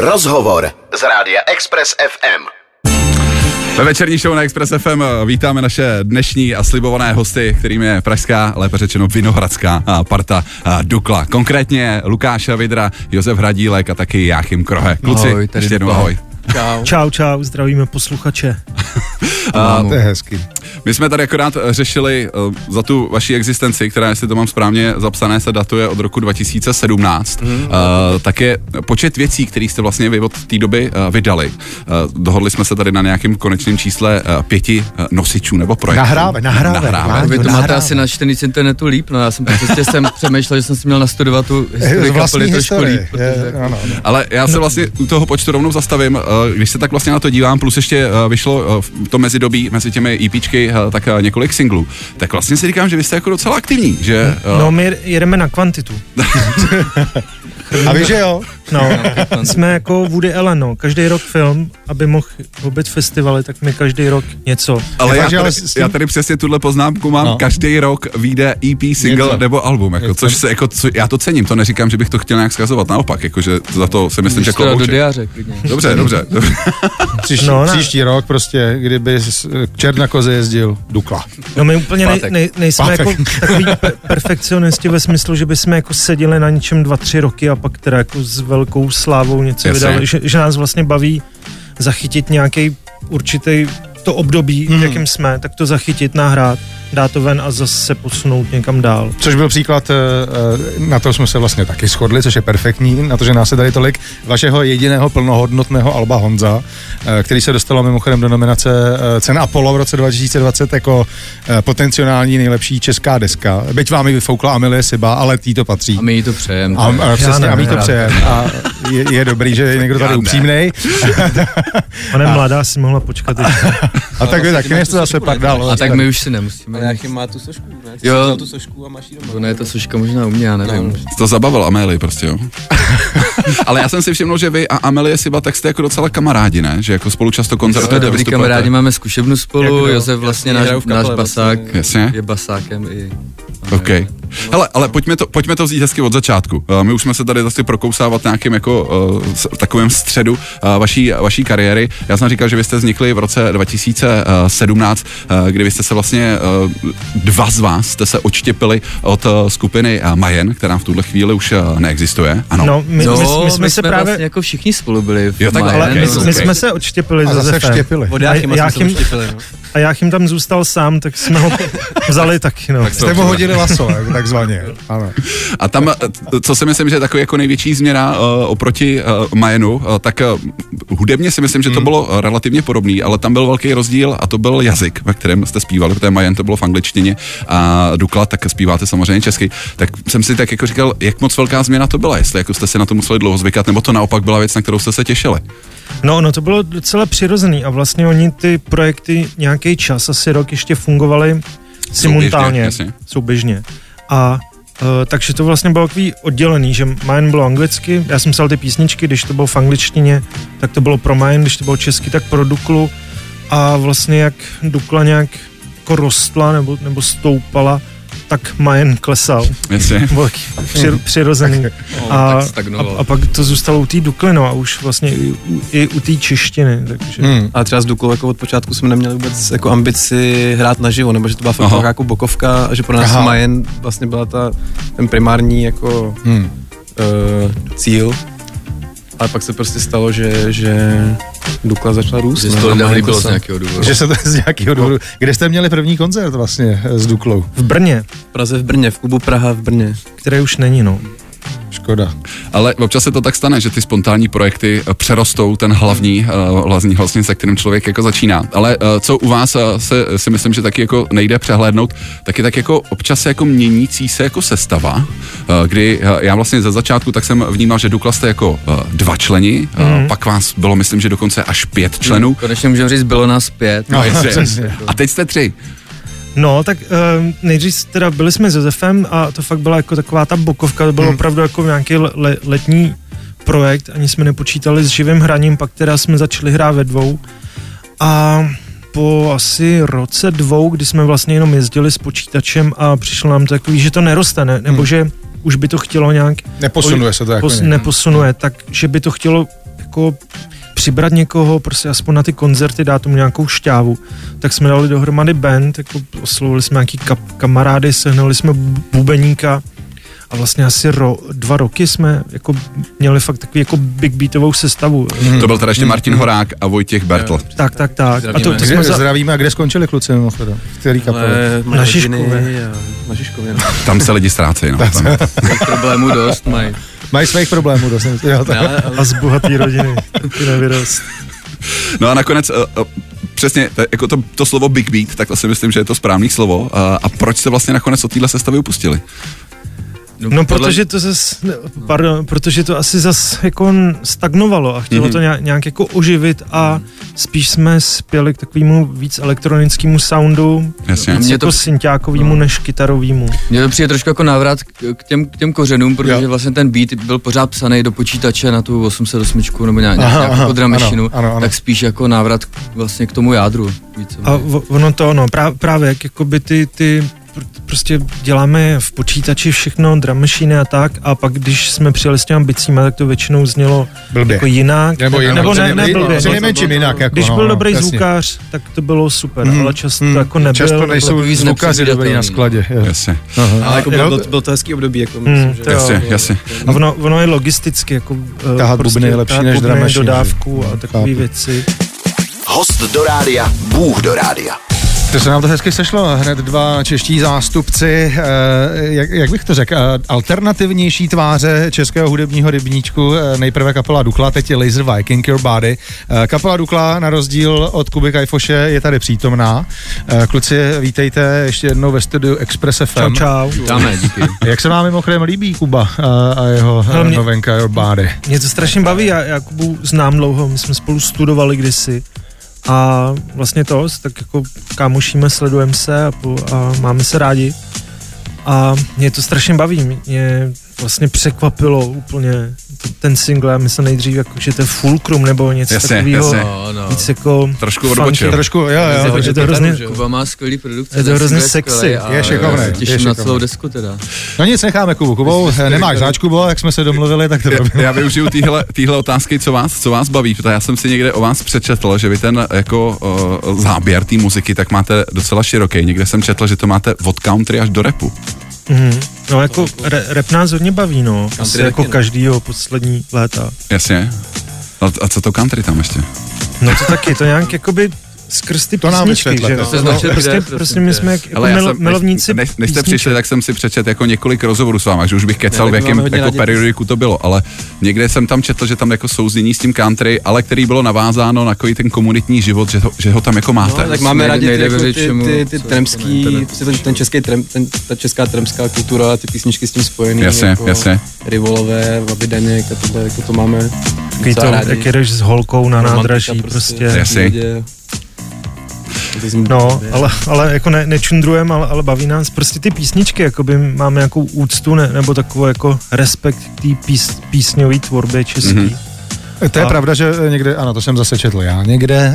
Rozhovor z rádia Express FM. Ve večerní show na Express FM vítáme naše dnešní a slibované hosty, kterým je pražská, lépe řečeno vinohradská parta Dukla. Konkrétně Lukáša Vidra, Josef Hradílek a taky Jáchym Krohe. Kluci, ahoj, ještě jednou ahoj. Čau, zdravíme posluchače. To je hezky. My jsme tady akorát řešili za tu vaši existenci, která, jestli to mám správně zapsané, se datuje od roku 2017, tak je počet věcí, které jste vlastně vy od té doby vydali. Dohodli jsme se tady na nějakém konečném čísle 5 nosičů nebo projektů. Nahráve. Vy to máte asi načtený z internetu líp, no já jsem prostě přemýšlel, že jsem si měl nastudovat tu historii kapely trošku líp. Ale já se vlastně u toho počtu rovnou zastavím, když se tak vlastně na to dívám, plus ještě vyšlo v tom mezidobí mezi těmi EPčky tak několik singlů, tak vlastně si říkám, že vy jste jako docela aktivní, že? No my jedeme na kvantitu. A víš, že jo? No, jsme jako Woody Allen, no. Každý rok film, aby mohl obět festivaly, tak my každý rok něco. Ale já tady přesně tuhle poznámku mám, no. Každý rok vyjde EP, single něco. Nebo album, jako, což se, jako, já to cením, to neříkám, že bych to chtěl nějak zkazovat, naopak, jakože za to si myslím, že klobouček. Dobře. Příští rok prostě, kdyby Černakoze jezdil Dukla. No my úplně nejsme jako takový perfekcionisti ve smyslu, že bychom jako seděli na něčem 2-3 roky a pak teda jako s velkou slávou něco vydali, že nás vlastně baví zachytit nějaký určitý to období, v jakém jsme, tak to zachytit, nahrát, dát to ven a zase posunout někam dál. Což byl příklad, na to jsme se vlastně taky shodli, což je perfektní, na to, že nás se dali tolik, vašeho jediného plnohodnotného alba Honza, který se dostalo mimochodem do nominace Cen Apollo v roce 2020 jako potenciální nejlepší česká deska. Byť vám ji vyfoukla Amélie Siba, ale tý to patří. A my jí to přejeme. A my to přejeme. A je dobrý, že je někdo tady upřímnej. Ona je mladá, si mohla počkat ještě. A tak vy taky něco zase pak dál. A tak my už si nemusíme. Jáchym má tu sošku, ne? Jo. Tu sošku a máš jí doma. Ne, ta soška možná u mě, já nevím. To zabavil Amélii prostě, jo? Ale já jsem si všiml, že vy a Amélie Siba, tak jste jako docela kamarádi, ne? Že jako spolu často koncertujete, vystupujete. Dobrý kamarádi, máme zkušebnu spolu, Josef vlastně náš basák, vlastně. Je basákem i... OK. Ale pojďme to vzít hezky od začátku. My už jsme se tady zase prokousávat nějakým jako takovém středu vaší kariéry. Já jsem říkal, že vy jste vznikli v roce 2017, kdy vy jste se vlastně dva z vás jste se odštěpili od skupiny Mayen, která v tuhle chvíli už neexistuje. Ano. No, my jsme právě vlastně jako všichni spolu byli v Mayen. My jsme se odštěpili a zase vštěpili. A Jáchym tam zůstal sám, tak jsme ho vzali taky. No. Tak jste ho hodili laso, takzvaně. Ano. A tam, co si myslím, že je takový jako největší změna oproti Mayenu, tak hudebně si myslím, že to bylo relativně podobný, ale tam byl velký rozdíl a to byl jazyk, ve kterém jste zpívali, protože Mayen to bylo v angličtině a Dukla, tak zpíváte samozřejmě česky. Tak jsem si tak jako říkal, jak moc velká změna to byla, jestli jako jste se na to museli dlouho zvykat, nebo to naopak byla věc, na kterou jste se těšili. No, to bylo docela přirozený a vlastně oni ty projekty nějaký čas, asi rok, ještě fungovaly simultánně, souběžně. A takže to vlastně bylo takový oddělený, že Mayen bylo anglicky, já jsem psal ty písničky, když to bylo v angličtině, tak to bylo pro Mayen, když to bylo česky, tak pro Duklu a vlastně jak Dukla nějak jako rostla nebo stoupala, tak Mayen klesal. Přirozený. A pak to zůstalo u té Dukly, no, a už vlastně i u té češtiny. Takže. A třeba s Duklou jako od počátku jsme neměli vůbec jako ambici hrát naživo, nebo že to byla fakt jako bokovka a že pro nás Mayen vlastně byla ten primární jako cíl. Ale pak se prostě stalo, že Dukla začala růst. Že to nelíbilo z nějakého důvodu. Že se to z nějakého důvodu. Kde jste měli první koncert vlastně s Duklou? V Brně. V Praze v Brně, v klubu Praha v Brně. Které už není, no. Škoda. Ale občas se to tak stane, že ty spontánní projekty přerostou ten hlavní vlastně, se kterým člověk jako začíná. Ale co u vás si myslím, že taky jako nejde přehlédnout, taky tak jako občas jako měnící se jako sestava, kdy já vlastně ze začátku tak jsem vnímal, že Dukla jste jako dva členi, pak vás bylo, myslím, že dokonce až 5 členů. Konečně můžeme říct, bylo nás 5. No, a teď jste 3. No, tak nejdřív teda byli jsme s Josefem a to fakt byla jako taková ta bokovka, to byl opravdu jako nějaký letní projekt, ani jsme nepočítali s živým hraním, pak teda jsme začali hrát ve dvou a po asi roce dvou, kdy jsme vlastně jenom jezdili s počítačem a přišlo nám takový, že to neroste, nebo že už by to chtělo nějak... Neposunuje se to jako. Neposunuje, tak že by to chtělo jako přibrat někoho, prostě aspoň na ty koncerty, dát tomu nějakou šťávu. Tak jsme dali dohromady band, jako oslovili jsme nějaký kamarády, sehnali jsme bubeníka a vlastně asi 2 roky jsme jako měli fakt takový jako big beatovou sestavu. To byl teda ještě Martin Horák a Vojtěch Bertl. Jo, tak. Zdravíme. A to jsme zdravíme. A kde skončili kluci? V který kapele? Na Žižkově. Tam se lidi ztrácejí. No. Tam problémů dost mají. Mají svých problémů dost. A z bohatý rodiny. No a nakonec... Přesně, jako to slovo big beat, tak to si myslím, že je to správný slovo. A proč se vlastně nakonec od téhle sestavy upustili? No, protože to asi zas jako stagnovalo a chtělo to nějak jako oživit a spíš jsme spěli k takovému víc elektronickému soundu, víc jako synťákovýmu než kytarovýmu. Mně to přijde trošku jako návrat k těm kořenům, protože vlastně ten beat byl pořád psaný do počítače na tu 808 nebo nějakou dramešinu, tak spíš jako návrat vlastně k tomu jádru. A ono to právě jak jako by ty prostě děláme v počítači všechno, drum machine a tak, a pak když jsme přijeli s těma bicíma, tak to většinou znělo blbě. Jako jinak. Nebo jinak. Jako, když byl dobrý zvukář, tak to bylo super, ale často jako nebyl. Často nejsou zvukaři dobrý na skladě. Jasně. Ale jako byl to hezký období. Jako myslím, že jasně. A ono je logisticky, jako tahat bubny je lepší než drum machine. Dodávku a takové věci. Host do rádia, Bůh do rádia. To se nám to hezky sešlo, hned 2 čeští zástupci, jak bych to řekl, alternativnější tváře českého hudebního rybníčku, nejprve kapela Dukla, teď je Laser Viking, Your Body. Kapela Dukla, na rozdíl od Kuby Kajfoše, je tady přítomná. Kluci, vítejte ještě jednou ve studiu Express FM. Čau. Vítáme, díky. Jak se vám mimochodem líbí Kuba a jeho novenka Your Body? Mě to strašně baví, já Kubu znám dlouho, my jsme spolu studovali kdysi. A vlastně tak jako kámošíme, sledujeme se a máme se rádi. A mě to strašně baví, mě vlastně překvapilo úplně ten single, já myslím nejdřív jako, že to je Fulcrum nebo něco takového. Víc jako trošku odbočil. Trošku, jo. Je to hrozně, Kuba má skvělý produkce. Je to hrozně sexy. Je šikovný. Těším na celou desku teda. No nic, necháme Kubu. Kubou, nemáš záč, Kubo, jak jsme se domluvili, tak to bylo. Já využiju téhle otázky, co vás baví, protože já jsem si někde o vás přečetl, že vy ten jako záběr té muziky tak máte docela široký. Někde jsem četl, že to máte od country až do rapu. No jako rap nás hodně baví, no. Asi jako každýho poslední léta. Jasně. A co to country tam ještě? No to taky, to nějak jakoby skrz ty písničky, že jo. Prostě my jsme jako milovníci. Než jste přišli, tak jsem si přečet jako několik rozhovorů s váma, že už bych kecal, v jakém jako periodiku to bylo, ale někde jsem tam četl, že tam jako souznění s tím country, ale který bylo navázáno na takový ten komunitní život, že ho tam jako máte. No, tak máme rádi ty trampský, ten český ta česká trampská kultura, ty písničky s tím spojený. Jasně. Rivolové, Vabidenek, tohle jako to máme. Taky to, jak jedeš s holkou na nádraží, prostě. No, ale jako nečundrujeme, ale baví nás prostě ty písničky, jakoby máme nějakou úctu nebo takovou jako respekt k té písňové tvorbě český. To je pravda, že někde, ano, to jsem zase četl já, někde,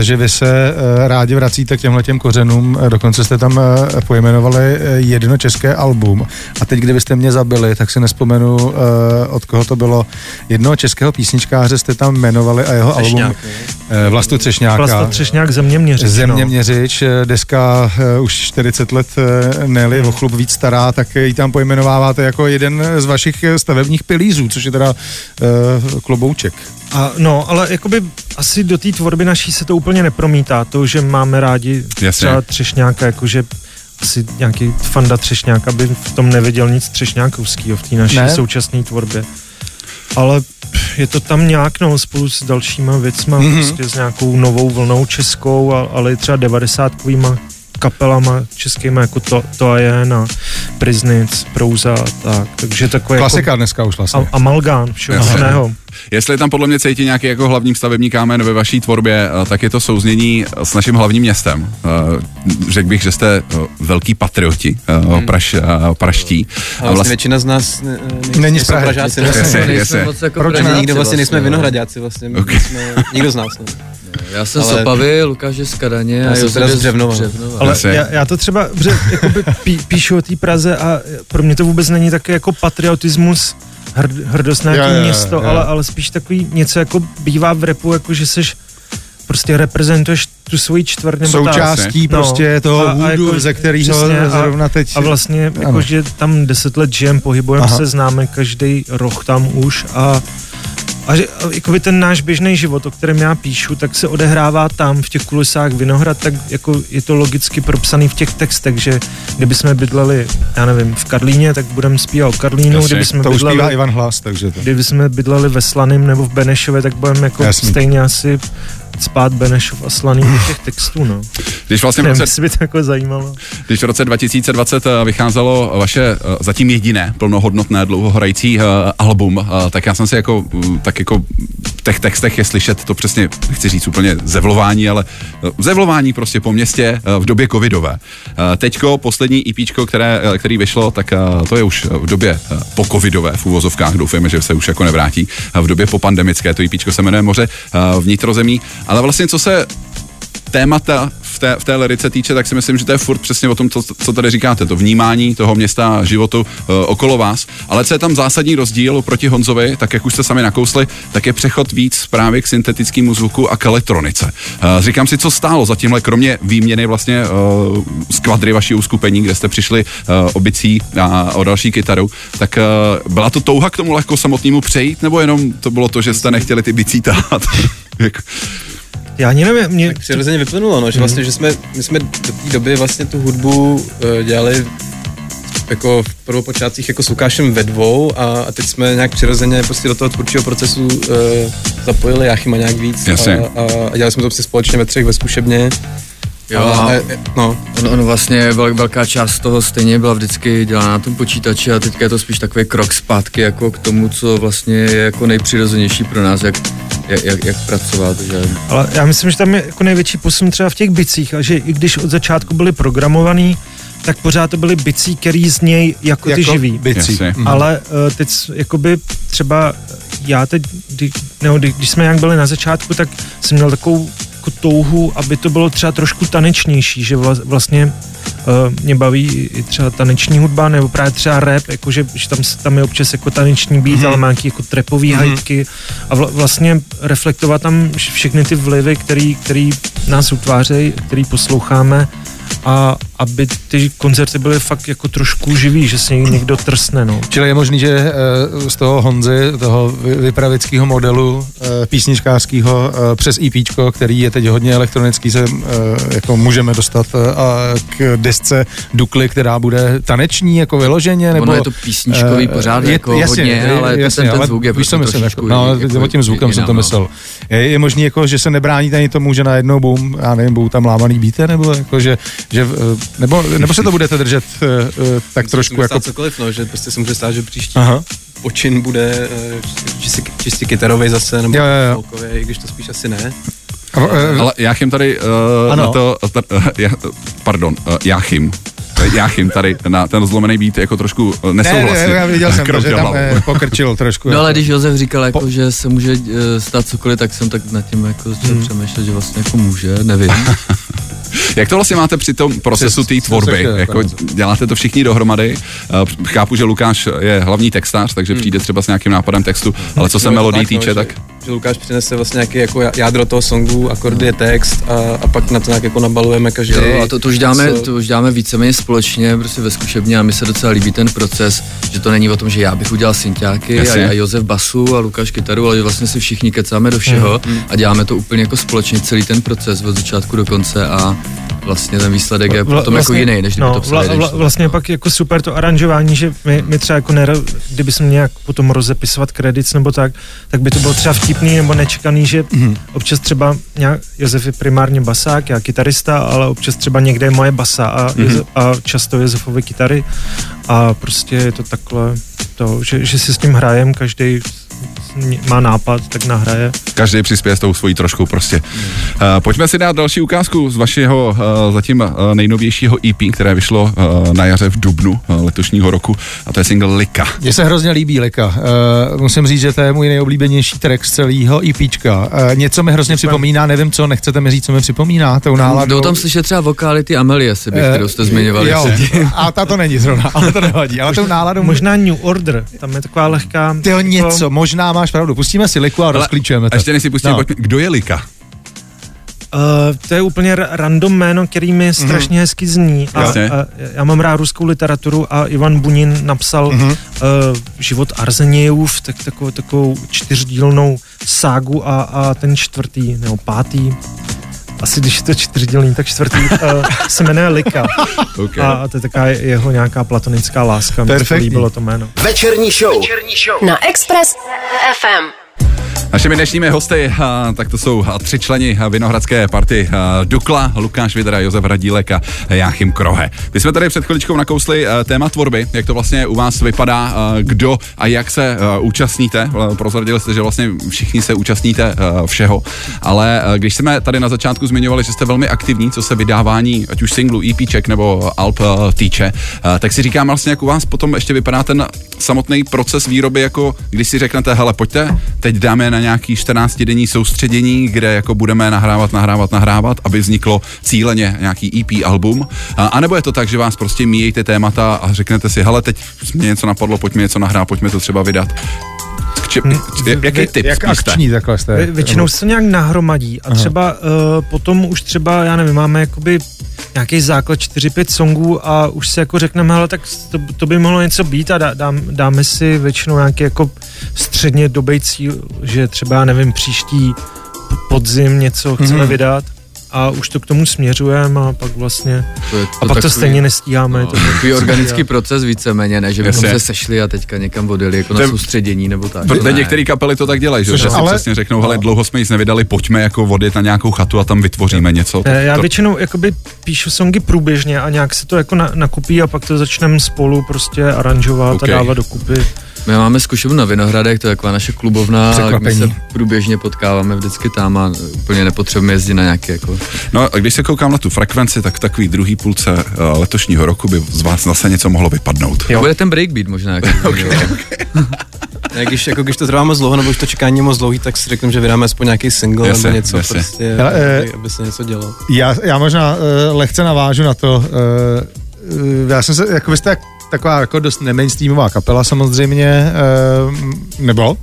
že vy se rádi vracíte k těmhletěm kořenům, dokonce jste tam pojmenovali jedno české album. A teď, kdybyste mě zabili, tak si nespomenu, od koho to bylo. Jednoho českého písničkáře jste tam jmenovali a jeho album Vlastu Třešňáka. Vlasta Třešňák, Zeměměřič. Zeměměřič, deska už 40 let ne-li o chlup víc stará, tak ji tam pojmenováváte jako jeden z vašich stavebních pilířů, což je teda klobouček. A no, ale jakoby asi do té tvorby naší se to úplně nepromítá, to, že máme rádi třeba Třešňáka, jakože asi nějaký fanda Třešňáka by v tom neviděl nic třešňákovskýho v té naší současné tvorbě. Ale je to tam nějak, spolu s dalšíma věcma, prostě s nějakou novou vlnou českou, ale i třeba 90kovýma kapelama českýma, jako Toajen a Priznic, Prouza a tak. Takže takové klasika jako dneska už vlastně. Amalgán, všeho možného. Jestli tam podle mě cítí nějaký jako hlavní stavební kámen ve vaší tvorbě, tak je to souznění s naším hlavním městem. Řekl bych, že jste velký patrioti, praští. A vlastně většina z nás není z Prahy. Nejsme moc jako Pražáci, nikdo vlastně nejsme Vinohraďáci vlastně, nikdo z nás. Já jsem z Opavy, Lukáš je z Kadaně a Josef je z Břevnova. Ale já to třeba píšu o té Praze a pro mě to vůbec není taky jako patriotismus, hrdost na nějaké město, já. Ale spíš takový něco jako bývá v rapu, jako že seš prostě reprezentuješ tu svoji čtvrt nebo součástí prostě toho hůdu, jako, ze kterého zrovna teď... A vlastně jakože tam 10 let žijem, pohybujeme se, známe každý roh tam už a jakoby ten náš běžný život, o kterém já píšu, tak se odehrává tam v těch kulisách Vinohrad, tak jako je to logicky propsaný v těch textech, že kdyby jsme bydleli, já nevím, v Karlíně, tak budeme zpívat o Karlínu, kdyby jsme to bydleli, už Ivan Hlas, takže to. Kdyby jsme bydleli ve Slaným nebo v Benešově, tak budeme jako stejně asi spát Benešov a Slaný v těch textů, no. Když vlastně Když v roce 2020 vycházelo vaše zatím jediné plnohodnotné dlouhohrající album, tak já jsem si jako tak jako v těch textech je slyšet to přesně, nechci říct úplně zevlování, ale zevlování prostě po městě v době covidové. Teďko poslední EPčko, který vyšlo, tak to je už v době po covidové v uvozovkách, doufáme, že se už jako nevrátí. V době po pandemické to EPčko se jmenuje Moře vnitrozemí. Ale vlastně, co se témata v té lyrice týče, tak si myslím, že to je furt přesně o tom, co tady říkáte, to vnímání toho města, životu okolo vás. Ale co je tam zásadní rozdíl proti Honzovi, tak jak už jste sami nakousli, tak je přechod víc právě k syntetickému zvuku a k elektronice. Říkám si, co stálo za tímhle, kromě výměny vlastně z kvadry vašeho uskupení, kde jste přišli o bicí a o další kytaru, tak byla to touha k tomu lehko samotnému přejít, nebo jenom to bylo to, že jste nechtěli ty bicí tahat? Já ani nevím, mě... Tak přirozeně vyplynulo, no, že vlastně, že my jsme do té doby vlastně tu hudbu dělali jako v prvopočátcích jako s Lukášem ve dvou a teď jsme nějak přirozeně prostě do toho tvůrčího procesu zapojili Jáchyma nějak víc a dělali jsme to prostě společně ve třech ve zkušebně. Jo, on vlastně velká část toho stejně byla vždycky dělána na tom počítači a teďka je to spíš takový krok zpátky jako k tomu, co vlastně je jako nejpřirozenější pro nás, jak pracovat. Že? Ale já myslím, že tam je jako největší posun třeba v těch bicích a že i když od začátku byly programovaný, tak pořád to byly bicí, který z něj jako ty živí. Bicí. Ale teď jakoby třeba já teď, když jsme nějak byli na začátku, tak jsem měl takovou touhu, aby to bylo třeba trošku tanečnější, že vlastně mě baví i třeba taneční hudba nebo právě třeba rap, jakože tam je občas jako taneční beat, ale má nějaký jako trapový hajtky a vlastně reflektovat tam všechny ty vlivy, který nás utvářejí, který posloucháme a aby ty koncerty byly fakt jako trošku živý, že se někdo trsne, no. Čili je možný, že z toho Honzy, toho vypravického modelu písničkářského přes EPčko, který je teď hodně elektronický, se jako můžeme dostat k desce Dukly, která bude taneční, jako vyloženě, nebo... Ono je to písničkový pořád jako jasně, hodně, ale jasně, ten zvuk je prostě trošičku... No, o tím zvukem jsem to myslel. Je možný, jako, že se nebrání ani tomu, že najednou budou tam lámaný bíte, nebo jako, že nebo se to budete držet tak myslím, trošku jako... Cokoliv, no, že prostě se může stát, že příští počin bude čistě kytarovej zase, nebo folkovej, i když to spíš asi ne. Ale Jáchym tady na to... Jáchym tady na ten zlomený beat jako trošku nesouhlasně. Ne, já viděl jsem, že tam pokrčil trošku. No ale když Josef říkal, jako, že se může stát cokoliv, tak jsem tak nad tím jako přemýšlel, že vlastně jako může, nevím. Jak to vlastně máte při tom procesu té tvorby? Jako děláte to všichni dohromady? Chápu, že Lukáš je hlavní textář, takže přijde třeba s nějakým nápadem textu, ale co se melodii týče, tak... Že Lukáš přinese vlastně nějaký jako jádro toho songu, akordy je text a pak na to nějak jako nabalujeme každý. Jo, a to už dáme víceméně společně, prostě ve zkušebně a mi se docela líbí ten proces, že to není o tom, že já bych udělal synťáky a Josef basu a Lukáš kytaru, ale že vlastně si všichni kecáme do všeho a děláme to úplně jako společně celý ten proces od začátku do konce a vlastně ten výsledek je potom vlastně, jako jiný, než kdyby to psali. Vlastně pak jako super to aranžování, že my třeba jako kdyby jsme nějak potom rozepisovat credits nebo tak by to bylo třeba vtipný nebo nečekaný, že občas třeba Josef je primárně basák, já kytarista, ale občas třeba někde je moje basa a často Josefovy kytary a prostě je to takhle, že si s tím hrajem každý má nápad, tak nahraje. Každý přispěje s tou svojí trošku prostě. Pojďme si dát další ukázku z vašeho zatím nejnovějšího EP, které vyšlo na jaře v dubnu letošního roku, a to je single Lika. Mně se hrozně líbí Lika. Musím říct, že to je můj nejoblíbenější track z celého EPčka. Něco mi hrozně připomíná, nevím co, nechcete mi říct, co mi připomíná tou náladou. Tam slyšet třeba vokály ty Amélie Siby, kterou jste zmiňovali. Jo, a ta to není zrovna, ale to nevadí. Ale tou náladou možná New Order, tam je taková lehká. Tyjo, něco, možná máš pravdu. Pustíme si Liku a rozklíčujeme to. A ještě než si pustíme, no. Kdo je Lika? To je úplně random jméno, který mi strašně hezky zní. A já mám rád ruskou literaturu a Ivan Bunin napsal Život Arseňjevův, takovou čtyřdílnou ságu a ten čtvrtý nebo pátý, asi když je to čtyřdělný, tak čtvrtý se jmenuje Lika. Okay. A to je taková jeho nějaká platonická láska. Perfektní. Líbilo to jméno. Večerní show na Express FM. Našimi dnešními hosty, tak to jsou tři členi vinohradské party Dukla, Lukáš Vidra, Josef Hradílek a Jáchym Krohe. My jsme tady před chviličkou nakousli téma tvorby, jak to vlastně u vás vypadá, kdo a jak se účastníte. Prozradili jste, že vlastně všichni se účastníte všeho, ale když jsme tady na začátku zmiňovali, že jste velmi aktivní, co se vydávání ať už singlu, EPček nebo alb týče, tak si říkám vlastně, jak u vás potom ještě vypadá ten samotný proces výroby, jako když si řeknete, hele, pojďte, teď dáme na nějaký 14-denní soustředění, kde jako budeme nahrávat, aby vzniklo cíleně nějaký EP album. A nebo je to tak, že vás prostě míjejte témata a řeknete si, hele, teď mě něco napadlo, pojďme něco nahrát, pojďme to třeba vydat. Jaký typ? Jak akční takhle jste? Většinou se nějak nahromadí a třeba potom už třeba, já nevím, máme jakoby nějaký základ 4-5 songů a už si jako řekneme, hele, tak to by mohlo něco být a dáme si většinou nějaký jako středně dobej cíl, že třeba, nevím, příští podzim něco chceme vydat. A už to k tomu směřujeme a pak vlastně to stejně nestíháme. No, to takový organický proces víceméně, ne, že bychom se sešli a teďka někam odjeli jako na soustředění nebo tak. Protože některé kapely to tak dělají, že si přesně řeknou, hele, dlouho jsme nic nevydali, pojďme jako odjet na nějakou chatu a tam vytvoříme něco. Já většinou jakoby píšu songy průběžně a nějak se to jako nakupí a pak to začneme spolu prostě aranžovat a dávat dokupy. My máme zkušenou na Vinohradech, to je taková naše klubovná, my se průběžně potkáváme vždycky tam a úplně nepotřebujeme jezdit na nějaké jako... No a když se koukám na tu frekvenci, tak takový druhý půlce letošního roku by z vás zase něco mohlo vypadnout. Jo, bude ten breakbeat možná. Když to trvá moc dlouho, nebo už to čekání moc dlouhý, tak si řeknu, že vydáme aspoň nějaký single nebo něco prostě, aby se něco dělo. Já možná lehce navážu na to, já jsem se, jako byste taková jako dost nemainstreamová kapela samozřejmě, nebo?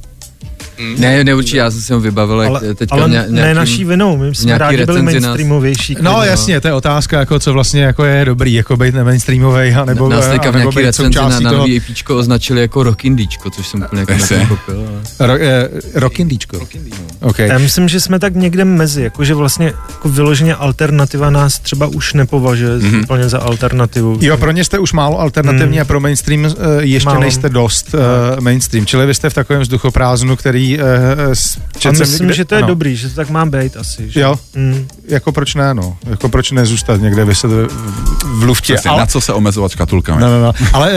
Ne, neurčitě, já jsem si ho vybavil. Ale ne naší vinou, my jsme rádi byli mainstreamovější. No jasně, to je otázka, jako co vlastně jako je dobrý, jako být nemainstreamovej, anebo nás teďka v nějaký recenzi na nový EPčko označili jako rock indíčko, což jsem úplně nepochopil. Rock indíčko? Okay. Já myslím, že jsme tak někde mezi, jakože vlastně jako vyloženě alternativa nás třeba už nepovažuje úplně za alternativu. Jo, pro ně jste už málo alternativní a pro mainstream ještě nejste dost mainstream, čili vy jste v takovém vzduchoprázdnu, který a myslím, že to je dobrý, že to tak mám být asi. Že? Jo, jako proč ne, no. Jako proč nezůstat někde vyset v luftě. Asi, ale... Na co se omezovat škatulkami. No. Ale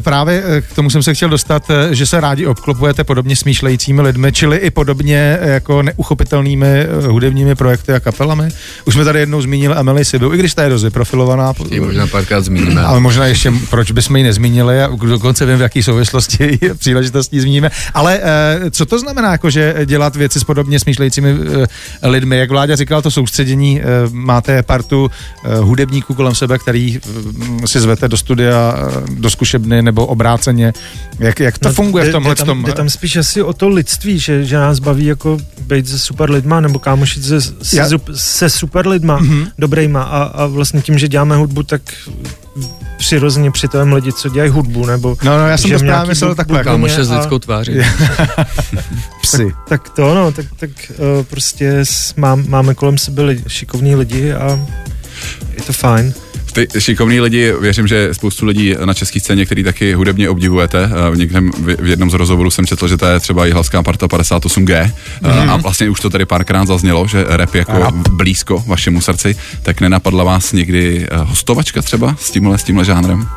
právě k tomu jsem se chtěl dostat, že se rádi obklopujete podobně smýšlejícími lidmi, čili i podobně jako neuchopitelnými hudebními projekty a kapelami. Už jsme tady jednou zmínili Amélie Sibu, i když ta je dost vyprofilovaná. Ještě možná párkrát zmíníme. Ale možná ještě, proč bychom ji nezmínili a dokonce vím, v jaký souvislosti příležitosti zmíníme. Ale co to znamená, jakože dělat věci s podobně smýšlejícími lidmi. Jak Vláďa říkal, to soustředění, máte partu hudebníků kolem sebe, který si zvete do studia, do zkušebny nebo obráceně. Jak to funguje v tomhle? Jde tam spíš asi o to lidství, že nás baví jako být se super lidma nebo kámošit se super lidma, dobrejma a vlastně tím, že děláme hudbu, tak přirozně při tom lidi, co dělají hudbu, nebo... No, já jsem to právě myslel takhle. Kámoše s lidskou tváří. Psy. Tak prostě máme kolem sebe šikovní lidi a je to fajn. Ty šikovní lidi, věřím, že spoustu lidí na české scéně, který taky hudebně obdivujete. V jednom z rozhovorů jsem četl, že to je třeba jihlavská parta 58G a vlastně už to tady párkrát zaznělo, že rap jako blízko vašemu srdci, tak nenapadla vás někdy hostovačka třeba s tímhle žánrem?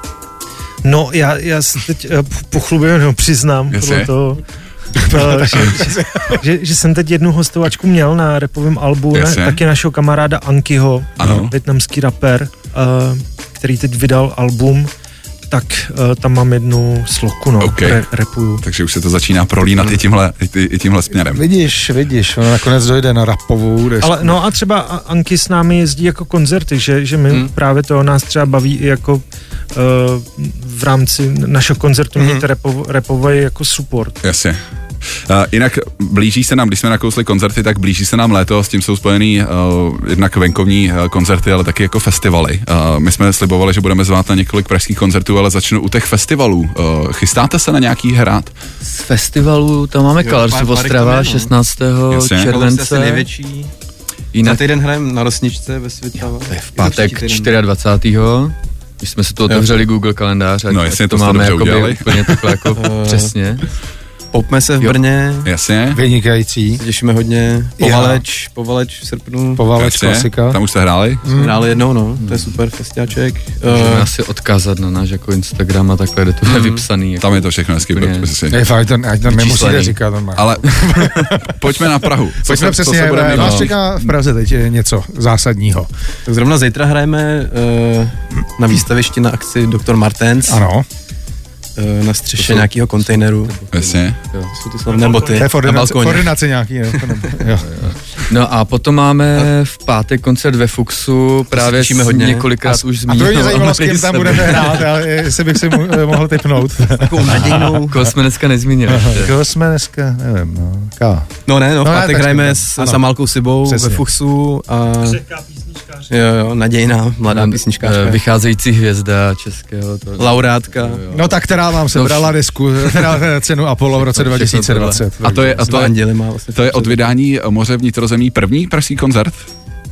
No já se teď pochlubuju, přiznám. že jsem teď jednu hostovačku měl na rapovém albu, taky našeho kamaráda Ankyho, vietnamský rapper, který teď vydal album, tak tam mám jednu sloku, rapuju. Takže už se to začíná prolínat i tímhle směrem. Vidíš, ono nakonec dojde na rapovou desku. Ale no a třeba Anky s námi jezdí jako koncerty, že my právě to nás třeba baví i jako v rámci našeho koncertu mít rapový jako support. Jasně. Jinak blíží se nám, když jsme nakousli koncerty, tak blíží se nám léto, s tím jsou spojený jednak venkovní koncerty, ale taky jako festivaly. My jsme slibovali, že budeme zvát na několik pražských koncertů, ale začnu u těch festivalů. Chystáte se na nějaký hrát? Z festivalů tam máme Colors Ostrava 16. července. Největší. Jinak... Za týden hrajeme na Rosničce ve Svitava. To je v pátek 24. My jsme se to otevřeli Google kalendář. No jestli to máme jako úplně takhle jako přesně. Popme se v Brně. Jasně. Vynikající. Těšíme hodně. Povaleč v srpnu. Povaleč, klasika. Tam už jste hráli? Hráli jednou, to je super festiáček. Můžeme asi odkázat na náš jako Instagram a takhle, kde to je vypsaný. Jako tam je to všechno hezky. Je fakt, ať to nemusíte říkat. Ale pojďme na Prahu. Pojďme přesně, nás čeká v Praze teď něco zásadního. Tak zrovna zítra hrajeme na výstavišti na akci Dr. Martens. Ano. Na střeše nějakého kontejneru. Jasně. Jo, jsou ty slavné boty. To je koordinace nějaký. Jo. No a potom máme v pátek koncert ve Fuxu, právě několikrát už zmínil. A to mě zajímalo, s kým tam budeme hrát, ale jestli bych si mohl tipnout. Takovou nadějnou. Koho jsme dneska nezmínili. Nevím. V pátek hrajeme s Amálkou Sibou ve Fuxu. Jo, nadějná, mladá písničkářka. Vycházející hvězda českého. Laureátka. No tak, která vám sebrala disku, cenu Apollo v roce 2020. A to je od vydání Moře vnitrozemí první pražský koncert?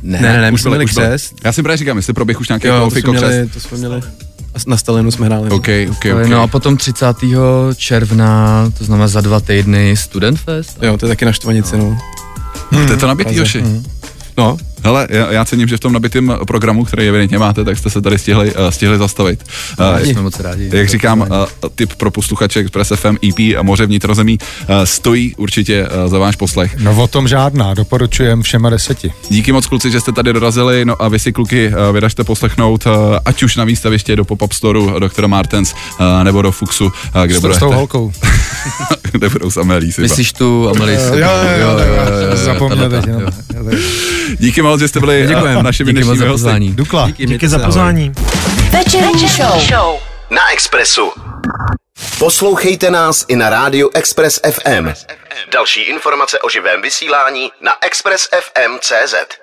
Ne, my jsme měli křest. Já si právě říkám, jestli proběh už nějaký golfiko křest. To jsme měli, na Stalinu jsme hráli. Okay. No a potom 30. června, to znamená za 2 týdny, Student Fest. Jo, to je taky na Štvanici, To je to nabitý, Joši. No, hele, já cením, že v tom nabitém programu, který evidentně máte, tak jste se tady stihli zastavit. Jsme moc rádi. Jak říkám, tip pro posluchače Express FM, EP a Moře vnitrozemí stojí určitě za váš poslech. No o tom žádná, doporučujem všema 10. Díky moc, kluci, že jste tady dorazili, no a vy si, kluky, vydažte poslechnout, ať už na výstaviště do pop-up storeu Dr. Martens nebo do Fuxu, kde budete. S tou holkou. Kde budou s Amélie Siba. Myslíš tu Amélie Siba? Jo, zapomněte. Díky moc, že jste byli našimi dnešními hosty. Dukla. Díky za pozvání. Večerní show na Expressu. Poslouchejte nás i na rádiu Express FM. Další informace o živém vysílání na expressfm.cz.